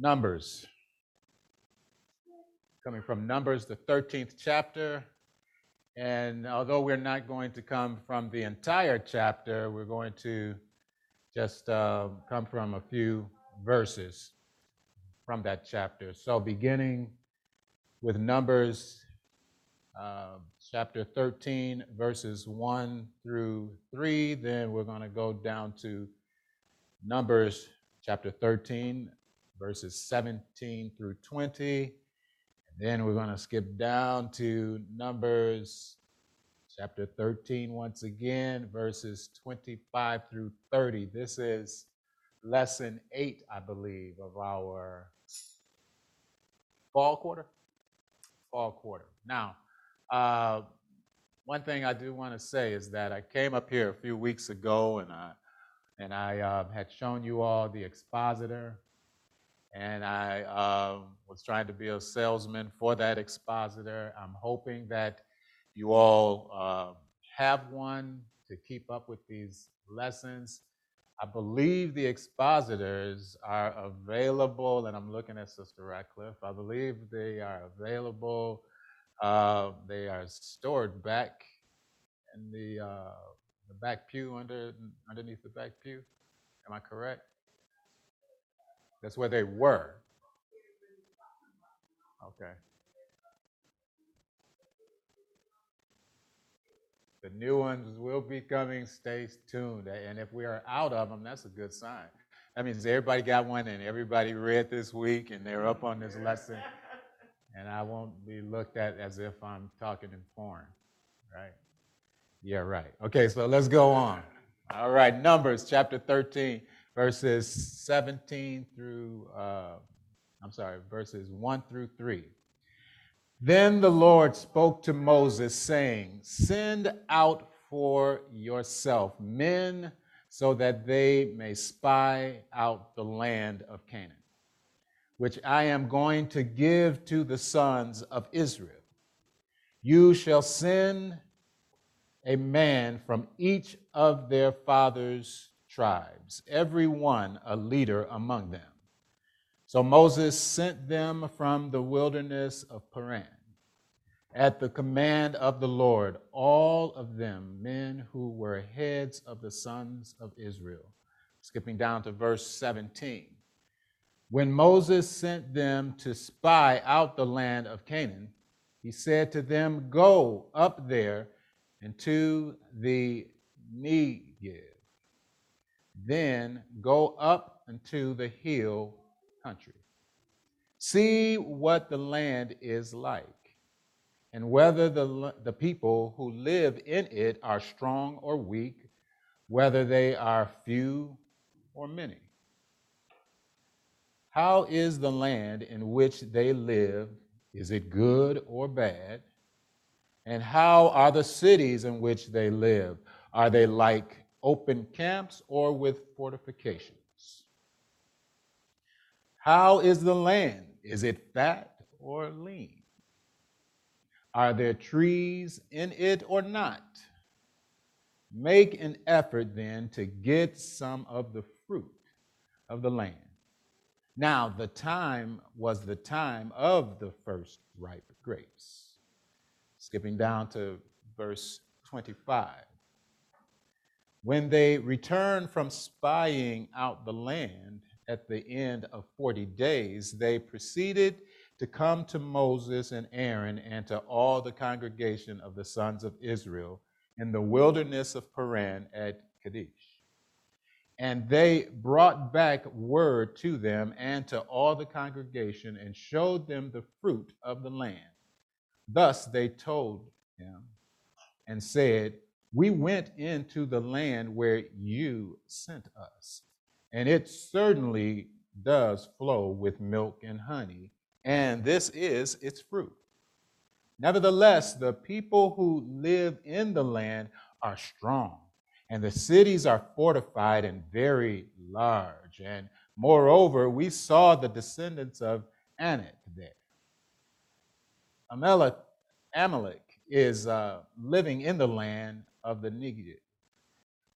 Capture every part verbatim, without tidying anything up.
Numbers. Coming from Numbers, the thirteenth chapter. And although we're not going to come from the entire chapter, we're going to just uh, come from a few verses from that chapter. So beginning with Numbers uh, chapter thirteen, verses one through three, then we're going to go down to Numbers chapter thirteen, verses seventeen through twenty, and then we're going to skip down to Numbers chapter thirteen once again, verses twenty-five through thirty. This is lesson eight, I believe, of our fall quarter. Fall quarter. Now, uh, one thing I do want to say is that I came up here a few weeks ago, and I and I uh, had shown you all the expositor. And I uh, was trying to be a salesman for that expositor. I'm hoping that you all uh, have one to keep up with these lessons. I believe the expositors are available, and I'm looking at Sister Ratcliffe. I believe they are available. Uh, they are stored back in the, uh, the back pew, under underneath the back pew. Am I correct? That's where they were. Okay. The new ones will be coming. Stay tuned. And if we are out of them, that's a good sign. That means everybody got one and everybody read this week and they're up on this lesson. And I won't be looked at as if I'm talking in foreign. Right? Yeah, right. Okay, so let's go on. All right, Numbers chapter thirteen. Verses seventeen through, uh, I'm sorry, verses one through three. Then the Lord spoke to Moses, saying, "Send out for yourself men so that they may spy out the land of Canaan, which I am going to give to the sons of Israel. You shall send a man from each of their fathers' tribes, every one a leader among them." So Moses sent them from the wilderness of Paran at the command of the Lord, all of them men who were heads of the sons of Israel. Skipping down to verse seventeen. When Moses sent them to spy out the land of Canaan, he said to them, "Go up there into the Negev. Then go up into the hill country. See what the land is like, and whether the, the people who live in it are strong or weak, whether they are few or many. How is the land in which they live? Is it good or bad? And how are the cities in which they live? Are they like open camps or with fortifications? How is the land? Is it fat or lean? Are there trees in it or not? Make an effort then to get some of the fruit of the land." Now the time was the time of the first ripe grapes. Skipping down to verse twenty-five. When they returned from spying out the land at the end of forty days, they proceeded to come to Moses and Aaron and to all the congregation of the sons of Israel in the wilderness of Paran at Kadesh. And they brought back word to them and to all the congregation and showed them the fruit of the land. Thus they told him and said, "We went into the land where you sent us, and it certainly does flow with milk and honey, and this is its fruit. Nevertheless, the people who live in the land are strong, and the cities are fortified and very large. And moreover, we saw the descendants of Anak there. Amalek, Amalek is uh, living in the land of the Negev.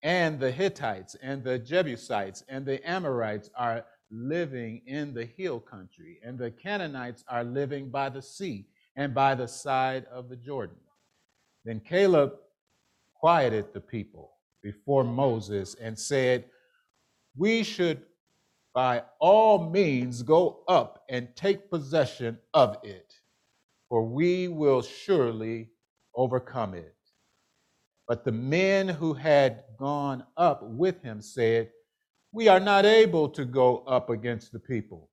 And the Hittites and the Jebusites and the Amorites are living in the hill country, and the Canaanites are living by the sea and by the side of the Jordan. Then Caleb quieted the people before Moses and said, we should by all means go up and take possession of it, for we will surely overcome it. But the men who had gone up with him said, we are not able to go up against the people,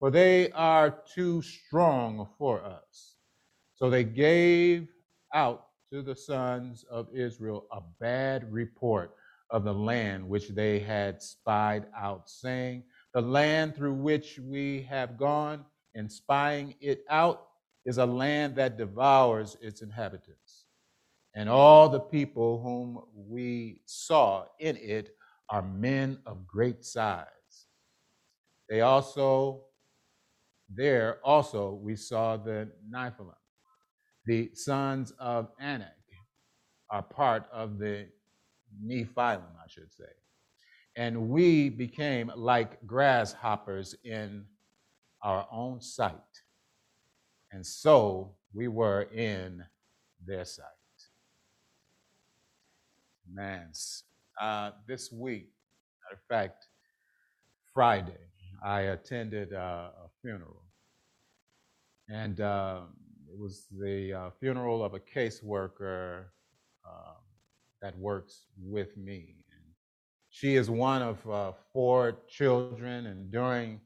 for they are too strong for us. So they gave out to the sons of Israel a bad report of the land which they had spied out, saying, the land through which we have gone and spying it out is a land that devours its inhabitants. And all the people whom we saw in it are men of great size. They also, there also we saw the Nephilim. The sons of Anak are part of the Nephilim, I should say. And we became like grasshoppers in our own sight. And so we were in their sight. Man, uh, this week, matter of fact, Friday, I attended uh, a funeral. And uh, it was the uh, funeral of a caseworker uh, that works with me. And she is one of uh, four children, and during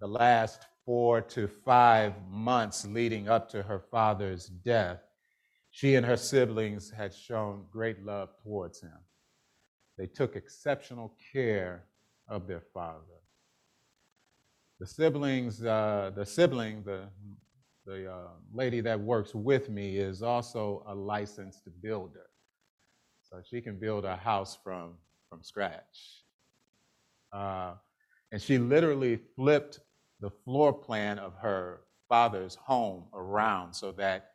the last four to five months leading up to her father's death, she and her siblings had shown great love towards him. They took exceptional care of their father. The siblings, uh, the sibling, the, the uh, lady that works with me is also a licensed builder. So she can build a house from, from scratch. Uh, and she literally flipped the floor plan of her father's home around so that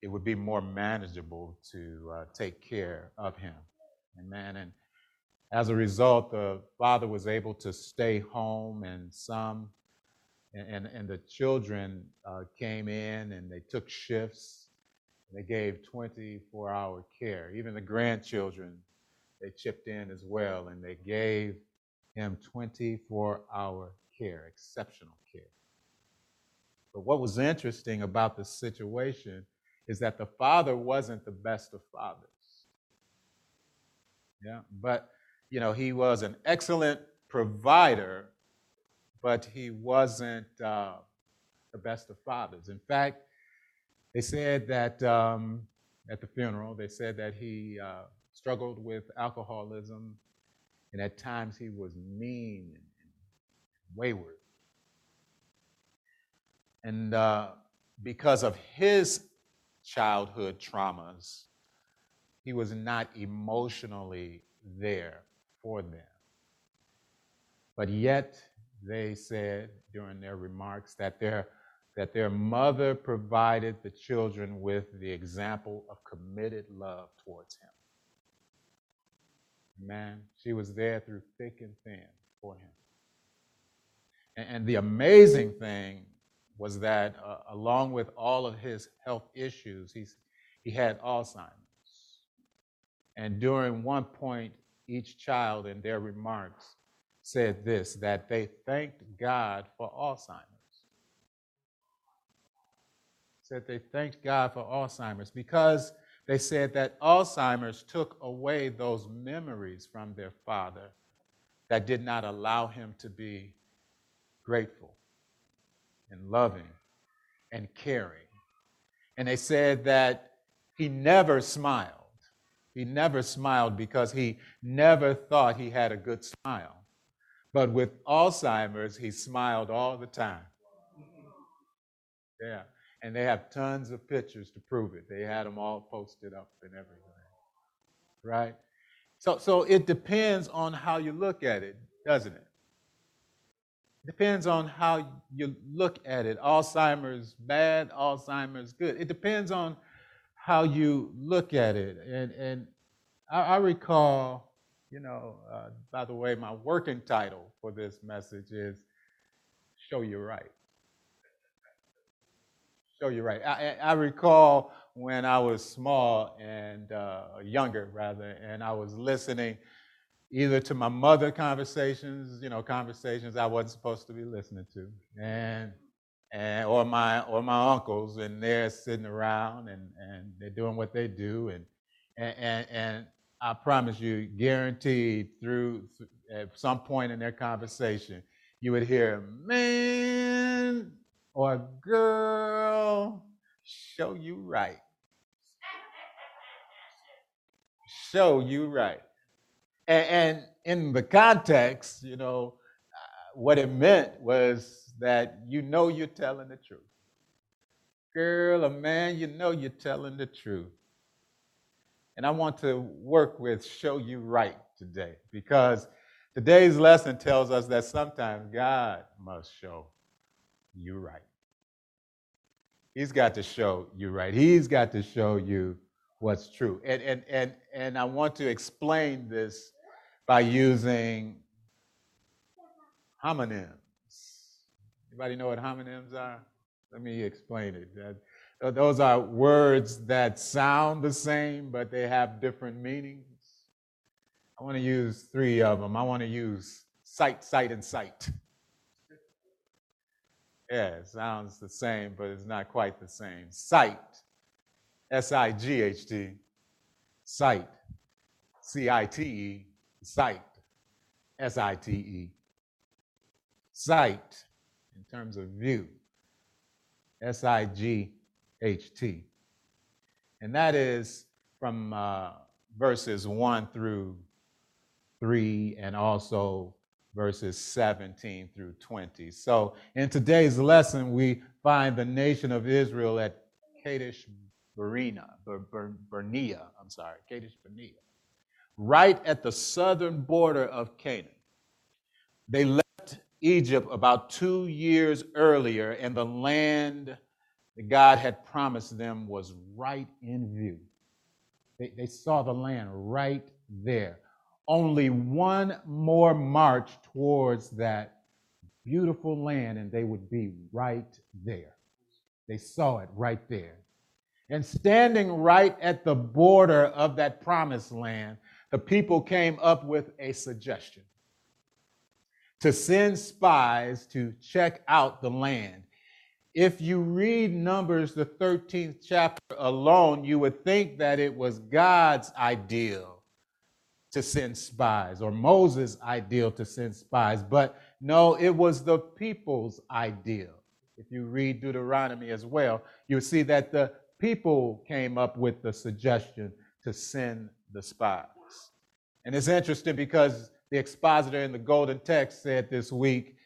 it would be more manageable to uh, take care of him. Amen. And as a result, the father was able to stay home, and some, and, and, and the children uh, came in and they took shifts. They gave twenty-four hour care. Even the grandchildren, they chipped in as well, and they gave him twenty-four hour care, exceptional care. But what was interesting about the situation is that the father wasn't the best of fathers. Yeah, but, you know, he was an excellent provider, but he wasn't uh, the best of fathers. In fact, they said that um, at the funeral, they said that he uh, struggled with alcoholism, and at times he was mean and wayward. And uh, because of his childhood traumas, he was not emotionally there for them. But yet, they said during their remarks that their that their mother provided the children with the example of committed love towards him. Amen. She was there through thick and thin for him. And, and the amazing thing was that uh, along with all of his health issues, he's, he had Alzheimer's. And during one point, each child in their remarks said this, that they thanked God for Alzheimer's. Said they thanked God for Alzheimer's because they said that Alzheimer's took away those memories from their father that did not allow him to be grateful and loving and caring. And they said that he never smiled. He never smiled because he never thought he had a good smile. But with Alzheimer's, he smiled all the time. Yeah. And they have tons of pictures to prove it. They had them all posted up and everything, right? So, so it depends on how you look at it, doesn't it? It depends on how you look at it. Alzheimer's bad, Alzheimer's good. It depends on how you look at it. And, and I, I recall, you know, uh, by the way, my working title for this message is show you right. Show you right. I, I recall when I was small and uh, younger, rather, and I was listening either to my mother conversations, you know, conversations I wasn't supposed to be listening to, and and or my or my uncles, and they're sitting around and, and they're doing what they do, and and and, and I promise you, guaranteed, through at some point in their conversation, you would hear, "Man," or "Girl, show you right. Show you right." And in the context, you know, what it meant was that you know you're telling the truth. Girl or man, you know you're telling the truth. And I want to work with show you right today, because today's lesson tells us that sometimes God must show you right. He's got to show you right. He's got to show you what's true. And, and, and, and I want to explain this by using homonyms. Anybody know what homonyms are? Let me explain it. That, those are words that sound the same, but they have different meanings. I want to use three of them. I want to use sight, sight, and sight. Yeah, it sounds the same, but it's not quite the same. Sight, S I G H T, sight, C I T E, sight, S I T E. Sight, in terms of view, S I G H T. And that is from uh, verses one through three, and also verses seventeen through twenty. So in today's lesson, we find the nation of Israel at Kadesh Barnea, Barnea, I'm sorry, Kadesh Barnea, right at the southern border of Canaan. They left Egypt about two years earlier, and the land that God had promised them was right in view. They, they saw the land right there. Only one more march towards that beautiful land, and they would be right there. They saw it right there. And standing right at the border of that promised land, the people came up with a suggestion: to send spies to check out the land. If you read Numbers, the thirteenth chapter alone, you would think that it was God's ideal to send spies, or Moses' ideal to send spies, but no, it was the people's ideal. If you read Deuteronomy as well, you'll see that the people came up with the suggestion to send the spies. And it's interesting because the expositor in the Golden Text said this week,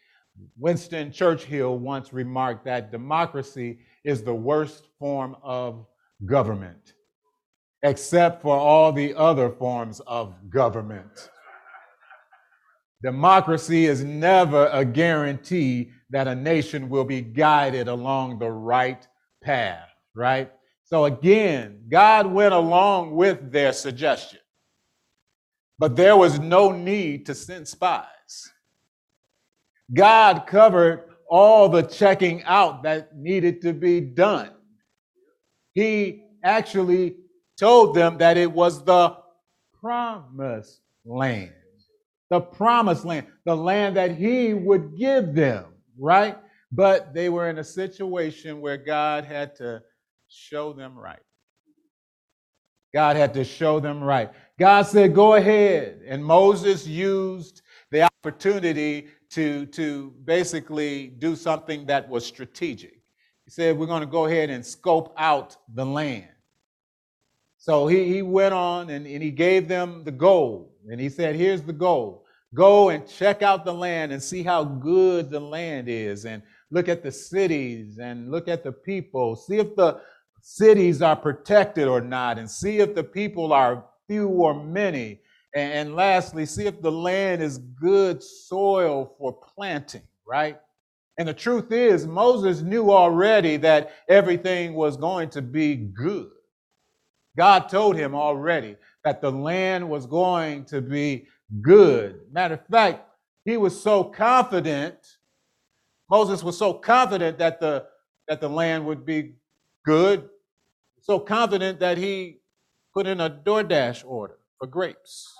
Winston Churchill once remarked that democracy is the worst form of government, except for all the other forms of government. Democracy is never a guarantee that a nation will be guided along the right path, right? So again, God went along with their suggestion, but there was no need to send spies. God covered all the checking out that needed to be done. He actually told them that it was the promised land, the promised land, the land that he would give them, right? But they were in a situation where God had to show them right. God had to show them right. God said, go ahead. And Moses used the opportunity to, to basically do something that was strategic. He said, we're going to go ahead and scope out the land. So he, he went on and, and he gave them the goal. And he said, here's the goal. Go and check out the land and see how good the land is. And look at the cities and look at the people. See if the cities are protected or not. And see if the people are few or many. And, and lastly, see if the land is good soil for planting, right? And the truth is, Moses knew already that everything was going to be good. God told him already that the land was going to be good. Matter of fact, he was so confident Moses was so confident that the that the land would be good, so confident that he put in a DoorDash order for grapes.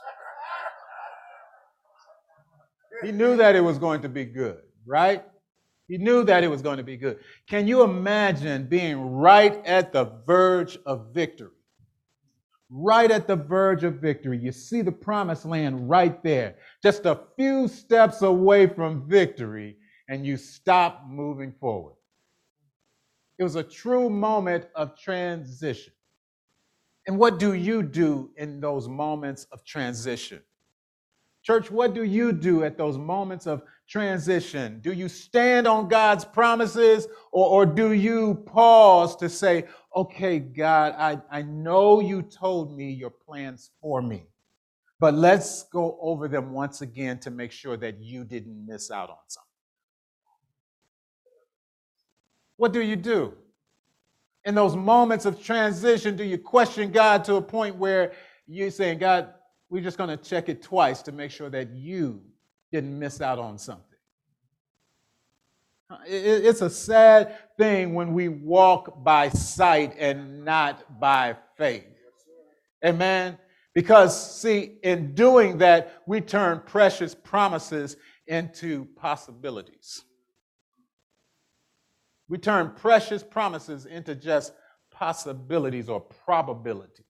He knew that it was going to be good, right? He knew that it was going to be good. Can you imagine being right at the verge of victory? Right at the verge of victory. You see the promised land right there, just a few steps away from victory, and you stop moving forward. It was a true moment of transition. And what do you do in those moments of transition? Church, what do you do at those moments of transition? Do you stand on God's promises, or, or do you pause to say, okay, God, I, I know you told me your plans for me, but let's go over them once again to make sure that you didn't miss out on something. What do you do? In those moments of transition, do you question God to a point where you're saying, God, we're just going to check it twice to make sure that you didn't miss out on something? It's a sad thing when we walk by sight and not by faith. Amen? Because, see, in doing that, we turn precious promises into possibilities. We turn precious promises into just possibilities or probabilities,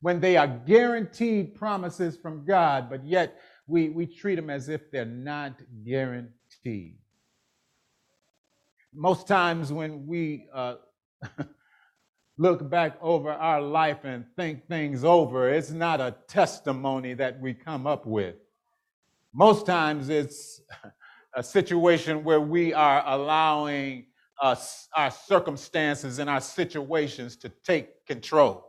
when they are guaranteed promises from God, but yet we, we treat them as if they're not guaranteed. Most times when we uh, look back over our life and think things over, it's not a testimony that we come up with. Most times it's a situation where we are allowing us, our circumstances and our situations to take control,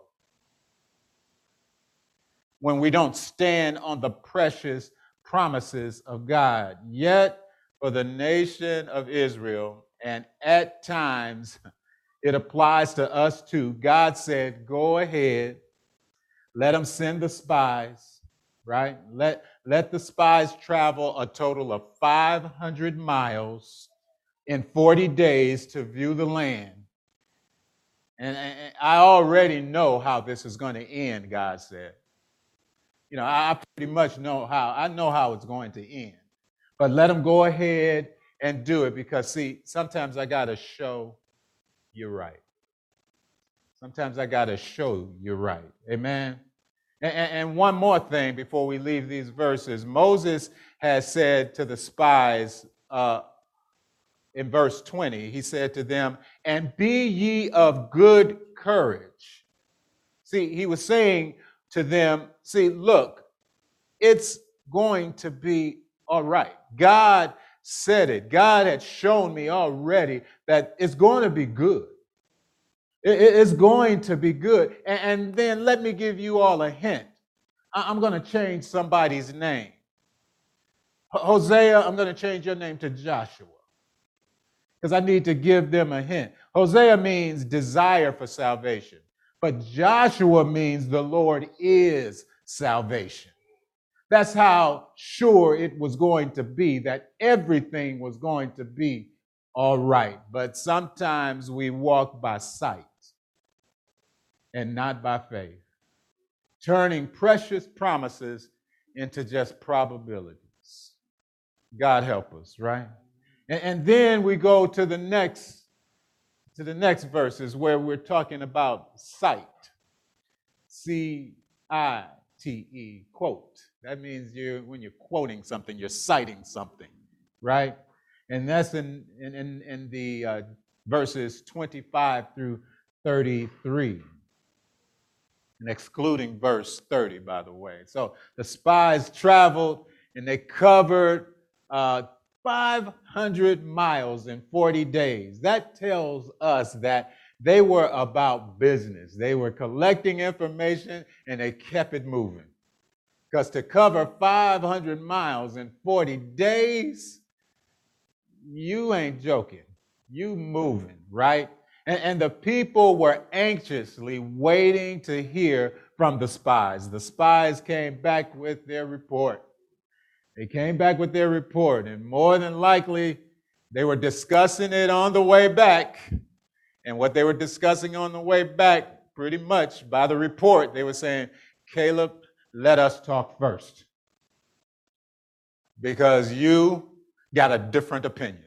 when we don't stand on the precious promises of God. Yet, for the nation of Israel, and at times it applies to us too, God said, go ahead, let them send the spies, right? Let, let the spies travel a total of five hundred miles in forty days to view the land. And, and I already know how this is going to end, God said. You know, I pretty much know how, I know how it's going to end. But let them go ahead and do it, because, see, sometimes I got to show you're right. Sometimes I got to show you're right. Amen? And, and one more thing before we leave these verses. Moses has said to the spies uh, in verse twenty, he said to them, and be ye of good courage. See, he was saying to them, see, look, it's going to be all right. God said it. God had shown me already that it's going to be good. It's going to be good. And then let me give you all a hint. I'm going to change somebody's name. Hosea, I'm going to change your name to Joshua, because I need to give them a hint. Hosea means desire for salvation. But Joshua means the Lord is salvation. That's how sure it was going to be, that everything was going to be all right. But sometimes we walk by sight and not by faith, turning precious promises into just probabilities. God help us, right? And, and then we go to the next to the next verses, where we're talking about sight, C I T E, quote. That means you, when you're quoting something, you're citing something, right? And that's in, in, in, in the uh, verses twenty-five through thirty-three, and excluding verse thirty, by the way. So the spies traveled, and they covered uh, five hundred miles in forty days. That tells us that they were about business. They were collecting information and they kept it moving. Because to cover five hundred miles in forty days, you ain't joking. You moving, right? And, and the people were anxiously waiting to hear from the spies. The spies came back with their report. They came back with their report, and more than likely, They were discussing it on the way back. And what they were discussing on the way back, pretty much by the report, they were saying, Caleb, let us talk first. Because you got a different opinion,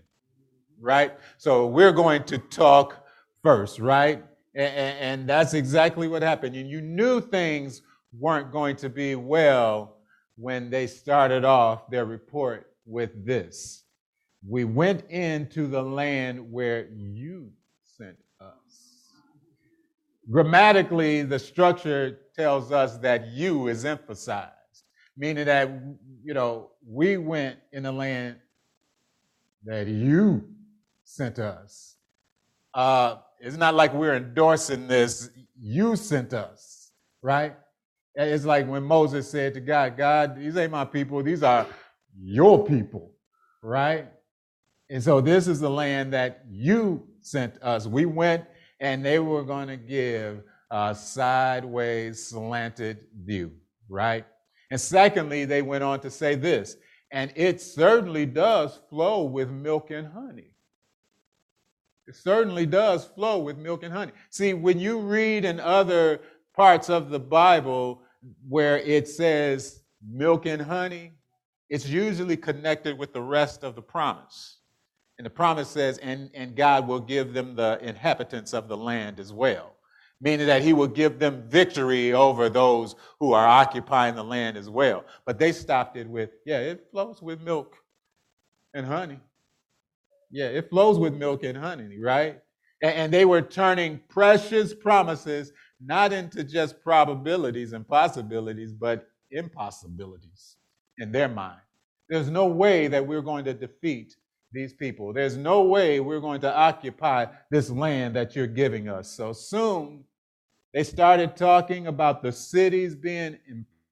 right? So we're going to talk first, right? And, and, and that's exactly what happened. And you knew things weren't going to be well when they started off their report with this. We went into the land where you sent us. Grammatically, the structure tells us that you is emphasized, meaning that, you know, we went in the land that you sent us. Uh, it's not like we're endorsing this. You sent us, right? It's like when Moses said to God, God, these ain't my people. These are your people, right? And so this is the land that you sent us. We went and they were going to give a sideways slanted view, right? And secondly, they went on to say this, and it certainly does flow with milk and honey. It certainly does flow with milk and honey. See, when you read in other parts of the Bible where it says milk and honey, it's usually connected with the rest of the promise. And the promise says, and, and God will give them the inhabitants of the land as well. Meaning that he will give them victory over those who are occupying the land as well. But they stopped it with, yeah, it flows with milk and honey. Yeah, it flows with milk and honey, right? And, and they were turning precious promises not into just probabilities and possibilities, but impossibilities in their mind. There's no way that we're going to defeat these people. There's no way we're going to occupy this land that you're giving us. So soon, they started talking about the cities being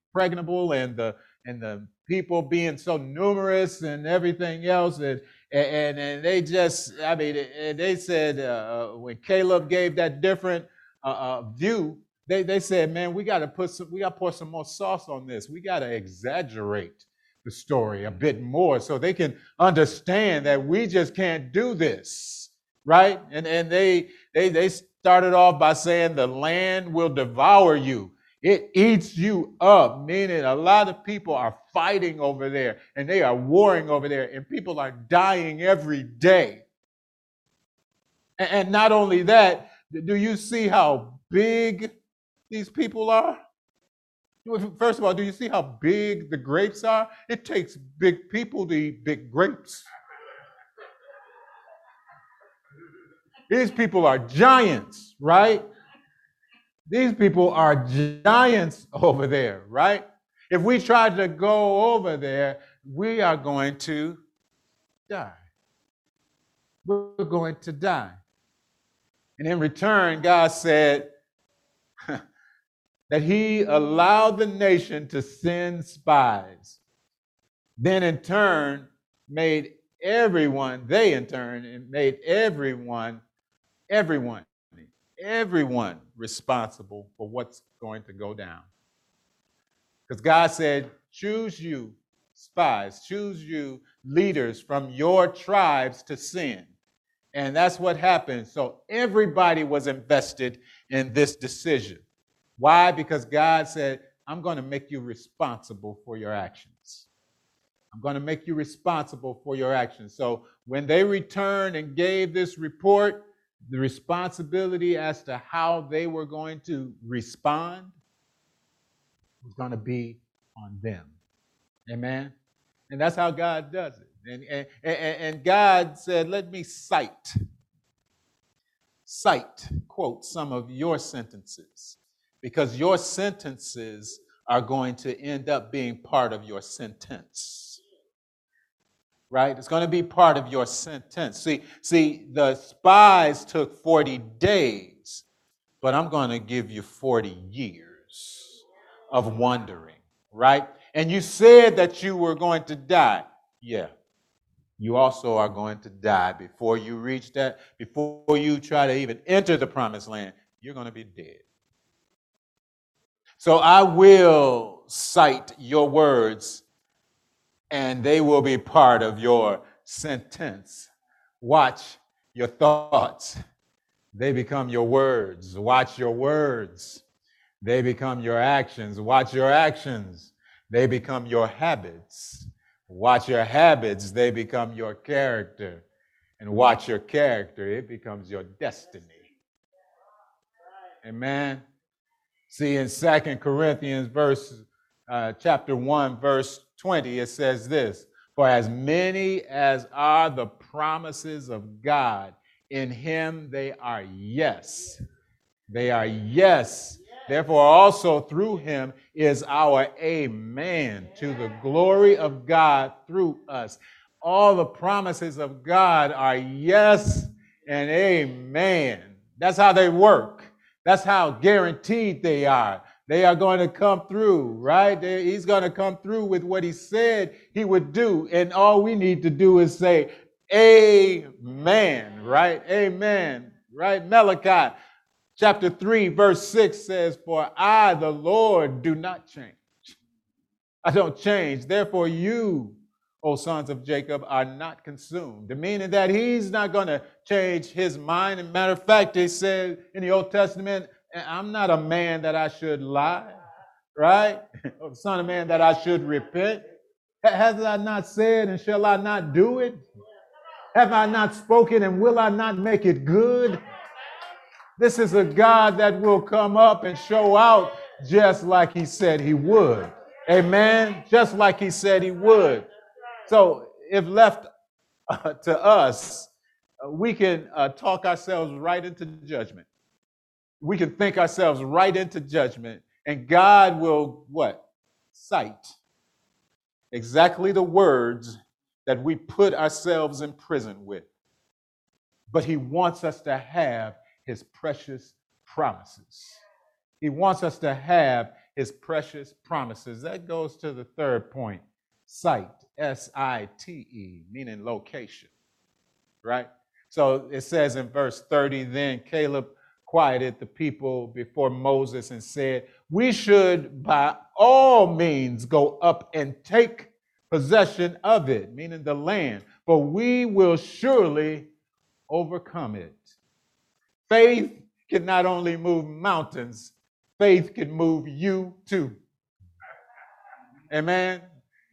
impregnable and the and the people being so numerous and everything else. And and, and they just, I mean, and they said uh, when Caleb gave that different uh, uh, view, they they said, man, we got to put some, we got to pour some more sauce on this. We got to exaggerate the story a bit more so they can understand that we just can't do this, right? And and they they they started off by saying the land will devour you. It eats you up, meaning a lot of people are fighting over there and they are warring over there and people are dying every day. And, and not only that, do you see how big these people are? First of all, do you see how big the grapes are? It takes big people to eat big grapes. These people are giants, right? These people are giants over there, right? If we try to go over there, we are going to die. We're going to die. And in return, God said, that he allowed the nation to send spies, then in turn made everyone, they in turn made everyone, everyone, everyone responsible for what's going to go down. Because God said, choose you spies, choose you leaders from your tribes to send. And that's what happened. So everybody was invested in this decision. Why? Because God said, I'm going to make you responsible for your actions. I'm going to make you responsible for your actions. So when they returned and gave this report, the responsibility as to how they were going to respond was going to be on them. Amen? And that's how God does it. And, and, and God said, let me cite, cite, quote, some of your sentences. Because your sentences are going to end up being part of your sentence, right? It's going to be part of your sentence. See, see, the spies took forty days, but I'm going to give you forty years of wandering, right? And you said that you were going to die. Yeah, you also are going to die before you reach that, before you try to even enter the promised land, you're going to be dead. So I will cite your words, and they will be part of your sentence Watch your thoughts. They become your words. Watch your words. They become your actions. Watch your actions. They become your habits. Watch your habits. They become your character. And watch your character. It becomes your destiny. Amen. See, in Second Corinthians verse, uh, chapter one, verse twenty, it says this, "For as many as are the promises of God, in him they are yes. They are yes. Therefore also through him is our amen to the glory of God through us." All the promises of God are yes and amen. That's how they work. That's how guaranteed they are. They are going to come through, right? They, he's going to come through with what he said he would do. And all we need to do is say, amen, right? Amen, right? Malachi chapter three, verse six says, "For I, the Lord, do not change. I don't change. Therefore you, O sons of Jacob, are not consumed." Meaning that he's not going to change his mind. As a matter of fact, he said in the Old Testament, "I'm not a man that I should lie," right? "Or son of man that I should repent. Has I not said, and shall I not do it? Have I not spoken, and will I not make it good?" This is a God that will come up and show out just like he said he would. Amen? Just like he said he would. So if left uh, to us, uh, we can uh, talk ourselves right into judgment. We can think ourselves right into judgment, and God will what? Cite exactly the words that we put ourselves in prison with. But he wants us to have his precious promises. He wants us to have his precious promises. That goes to the third point. Site, S I T E, meaning location, right? So it says in verse thirty, "Then Caleb quieted the people before Moses and said, 'We should by all means go up and take possession of it,'" meaning the land, "'for we will surely overcome it.'" Faith can not only move mountains, faith can move you too. Amen.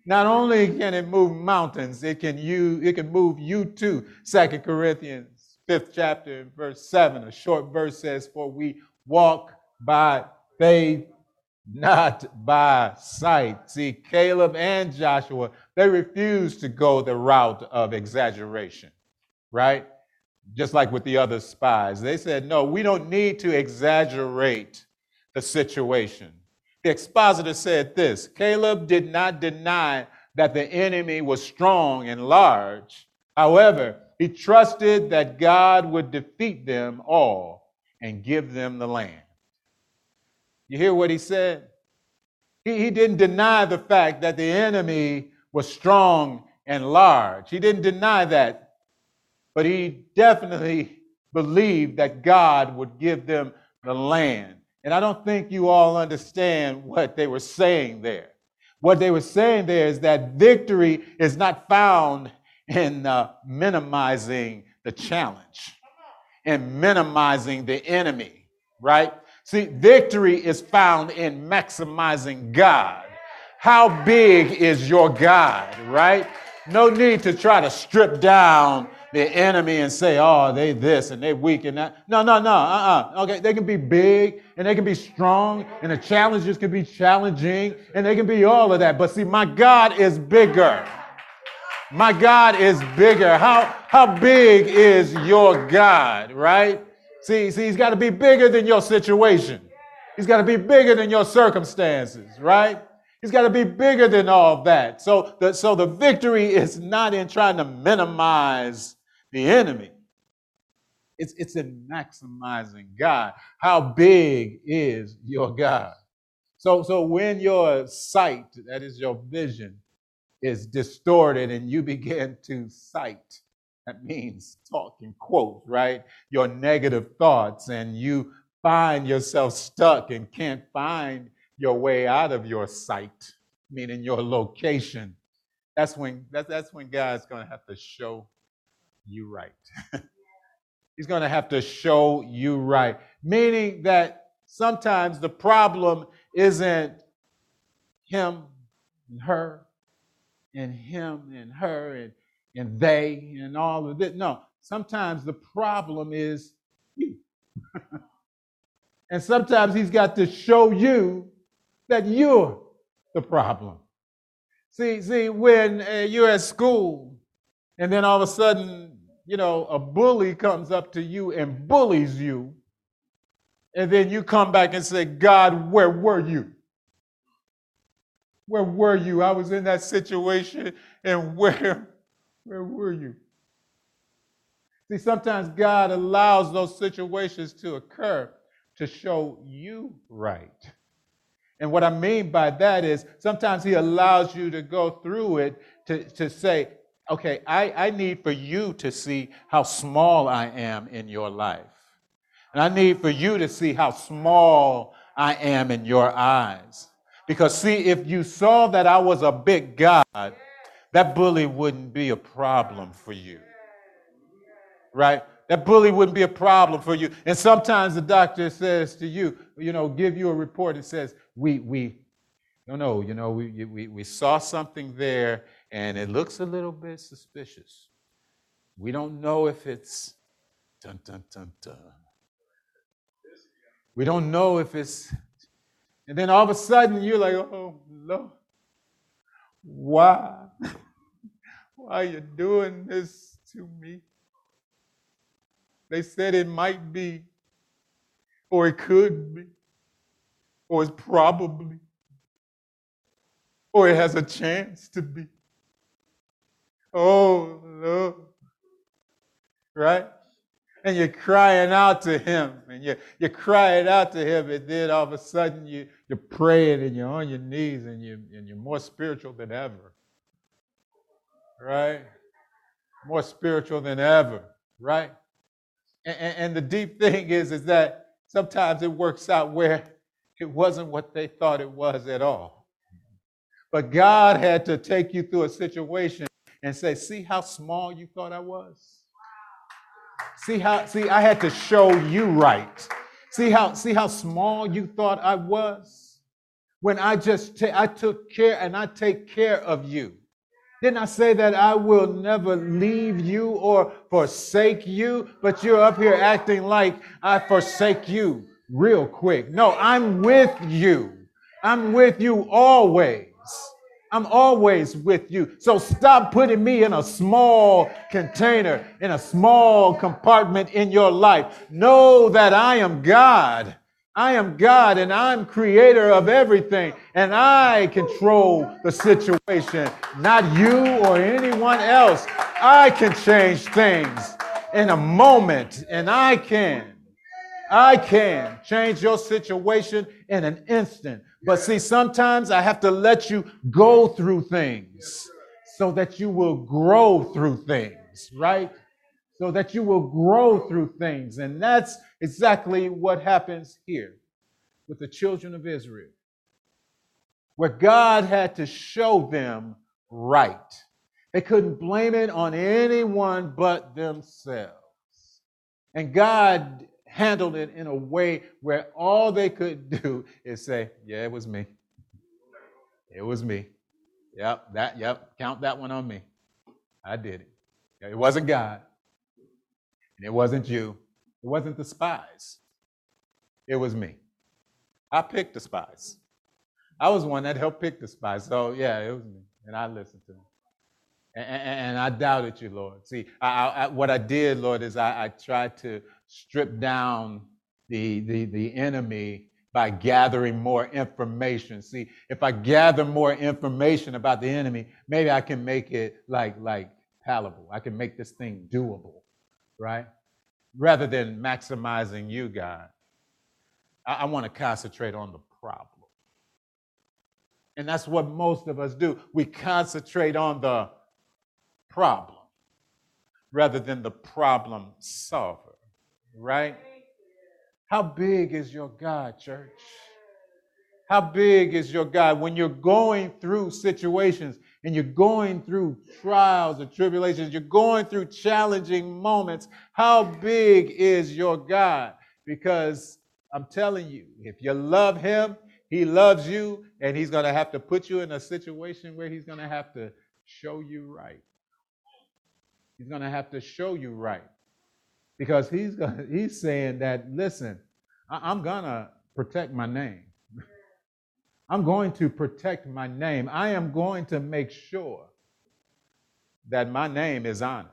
Not only can it move mountains, it can you, it can move you too. Second Corinthians fifth chapter, verse seven, a short verse says, "For we walk by faith, not by sight." See, Caleb and Joshua, they refused to go the route of exaggeration, right? Just like with the other spies. They said, "No, we don't need to exaggerate the situation." The expositor said this, "Caleb did not deny that the enemy was strong and large. However, he trusted that God would defeat them all and give them the land." You hear what he said? He, he didn't deny the fact that the enemy was strong and large. He didn't deny that, but he definitely believed that God would give them the land. And I don't think you all understand what they were saying there. What they were saying there is that victory is not found in uh, minimizing the challenge and minimizing the enemy, right? See, victory is found in maximizing God. How big is your God, right? No need to try to strip down the enemy and say, "Oh, they this and they weak and that." No, no, no, uh-uh. Okay, they can be big and they can be strong and the challenges can be challenging and they can be all of that. But see, my God is bigger. My God is bigger. How, how big is your God, right? See, see, he's got to be bigger than your situation. He's got to be bigger than your circumstances, right? He's got to be bigger than all that. So the, so the victory is not in trying to minimize the enemy. It's, it's in maximizing God. How big is your God? So, so when your sight, that is your vision, is distorted and you begin to sight, that means talk and quote, right? Your negative thoughts, and you find yourself stuck and can't find your way out of your sight, meaning your location. That's when, that, that's when God's going to have to show you right. He's going to have to show you right. Meaning that sometimes the problem isn't him and her and him and her and, and they and all of this. No, sometimes the problem is you. And sometimes he's got to show you that you're the problem. See, see, when uh, you're at school and then all of a sudden, you know, a bully comes up to you and bullies you, and then you come back and say, God, where were you? Where were you? I was in that situation, and where, where were you? See, sometimes God allows those situations to occur to show you right. And what I mean by that is sometimes he allows you to go through it to, to say, okay, I, I need for you to see how small I am in your life. And I need for you to see how small I am in your eyes. Because see, if you saw that I was a big God, that bully wouldn't be a problem for you. Right? That bully wouldn't be a problem for you. And sometimes the doctor says to you, you know, give you a report and says, we, we, no, no, you know, we, we, we saw something there and it looks a little bit suspicious. We don't know if it's, dun, dun, dun, dun. We don't know if it's, and then all of a sudden you're like, oh, Lord, why? Why are you doing this to me? They said it might be, or it could be, or it's probably, or it has a chance to be. Oh, Lord. Right? And you're crying out to him, and you're, you're crying out to him, and then all of a sudden you, you're praying, and you're on your knees, and, you, and you're more spiritual than ever. Right? More spiritual than ever. Right? And the deep thing is, is that sometimes it works out where it wasn't what they thought it was at all. But God had to take you through a situation and say, see how small you thought I was? See how, see, I had to show you right. See how, see how small you thought I was? When I just, ta- I took care and I take care of you. Didn't I say that I will never leave you or forsake you? But you're up here acting like I forsake you real quick. No, I'm with you. I'm with you always. I'm always with you. So stop putting me in a small container, in a small compartment in your life. Know that I am God. I am God, and I'm creator of everything, and I control the situation, not you or anyone else. I can change things in a moment, and I can. I can change your situation in an instant. But see, sometimes I have to let you go through things so that you will grow through things, right? So that you will grow through things. And that's exactly what happens here with the children of Israel, where God had to show them right. They couldn't blame it on anyone but themselves. And God handled it in a way where all they could do is say, yeah, it was me. It was me. Yep, that, yep, count that one on me. I did it. It wasn't God. And it wasn't you. It wasn't the spies. It was me. I picked the spies. I was one that helped pick the spies. So, yeah, it was me. And I listened to them. And, and, and I doubted you, Lord. See, I, I, what I did, Lord, is I, I tried to strip down the, the, the enemy by gathering more information. See, if I gather more information about the enemy, maybe I can make it like, like palatable. I can make this thing doable. Right? Rather than maximizing you, God, I, I want to concentrate on the problem. And that's what most of us do. We concentrate on the problem rather than the problem solver, right? How big is your God, church? How big is your God? When you're going through situations and you're going through trials and tribulations, you're going through challenging moments, how big is your God? Because I'm telling you, if you love him, he loves you, and he's going to have to put you in a situation where he's going to have to show you right. He's going to have to show you right. Because he's gonna, he's saying that, listen, I, I'm going to protect my name. I'm going to protect my name. I am going to make sure that my name is honored.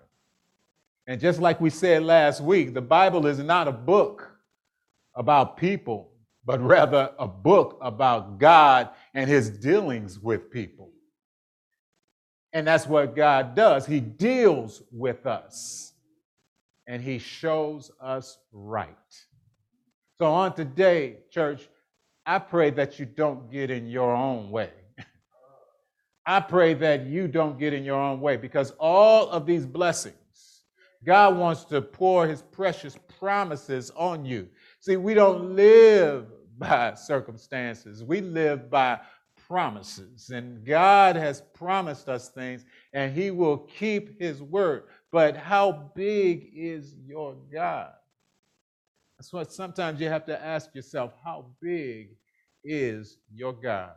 And just like we said last week, the Bible is not a book about people, but rather a book about God and his dealings with people. And that's what God does. He deals with us, and he shows us right. So on today, church, I pray that you don't get in your own way. I pray that you don't get in your own way, because all of these blessings, God wants to pour his precious promises on you. See, we don't live by circumstances. We live by promises. And God has promised us things, and he will keep his word. But how big is your God? That's what sometimes you have to ask yourself, how big is your God?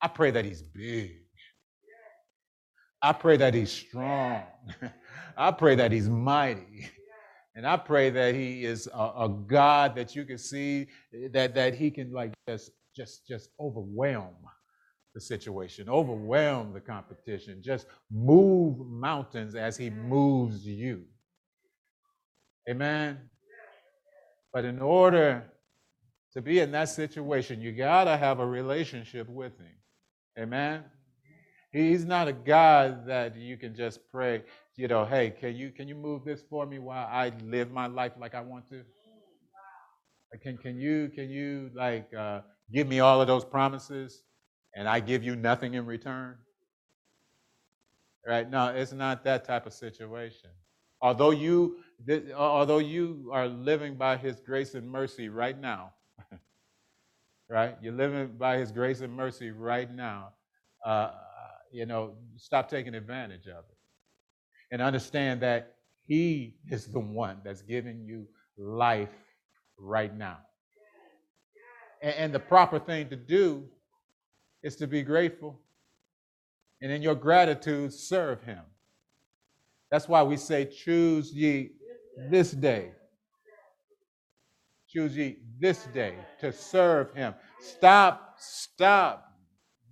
I pray that he's big. I pray that he's strong. I pray that he's mighty. And I pray that he is a, a God that you can see, that, that he can like just, just, just overwhelm the situation, overwhelm the competition, just move mountains as he moves you. Amen? But in order to be in that situation, you got to have a relationship with him. Amen? He's not a God that you can just pray, you know, hey, can you can you move this for me while I live my life like I want to? Can, can you, can you like, uh, give me all of those promises and I give you nothing in return? Right? No, it's not that type of situation. Although you, th- although you are living by his grace and mercy right now, right? You're living by his grace and mercy right now. Uh, you know, stop taking advantage of it. And understand that he is the one that's giving you life right now. And, and the proper thing to do is to be grateful. And in your gratitude, serve him. That's why we say, choose ye this day. Choose ye this day to serve him. Stop, stop.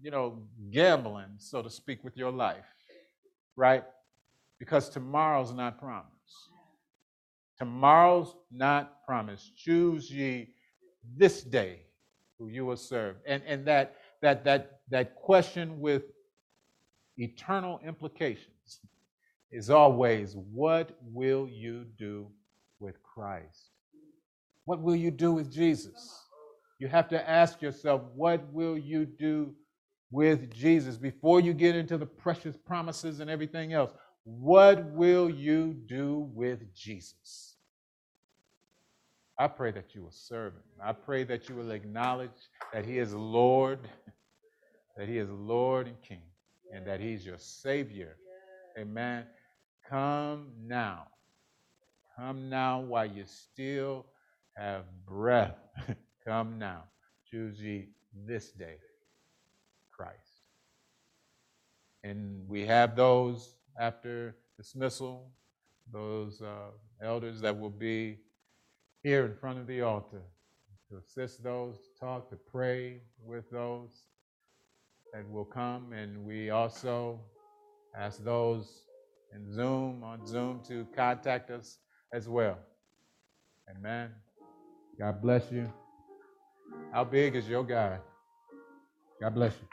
you know, gambling, so to speak, with your life, right? Because tomorrow's not promised. Tomorrow's not promised. Choose ye this day who you will serve. And and that that that that question with eternal implications is always, what will you do with Christ? What will you do with Jesus? You have to ask yourself, what will you do with Jesus, before you get into the precious promises and everything else? What will you do with Jesus? I pray that you will serve him. I pray that you will acknowledge that he is Lord, that he is Lord and King, and that he's your Savior. Amen. Come now. Come now while you still have breath. Come now. Choose ye this day Christ. And we have those after dismissal, those uh, elders that will be here in front of the altar to assist those, to talk, to pray with those that will come. And we also ask those in Zoom, on Zoom, to contact us as well. Amen. God bless you. How big is your God? God bless you.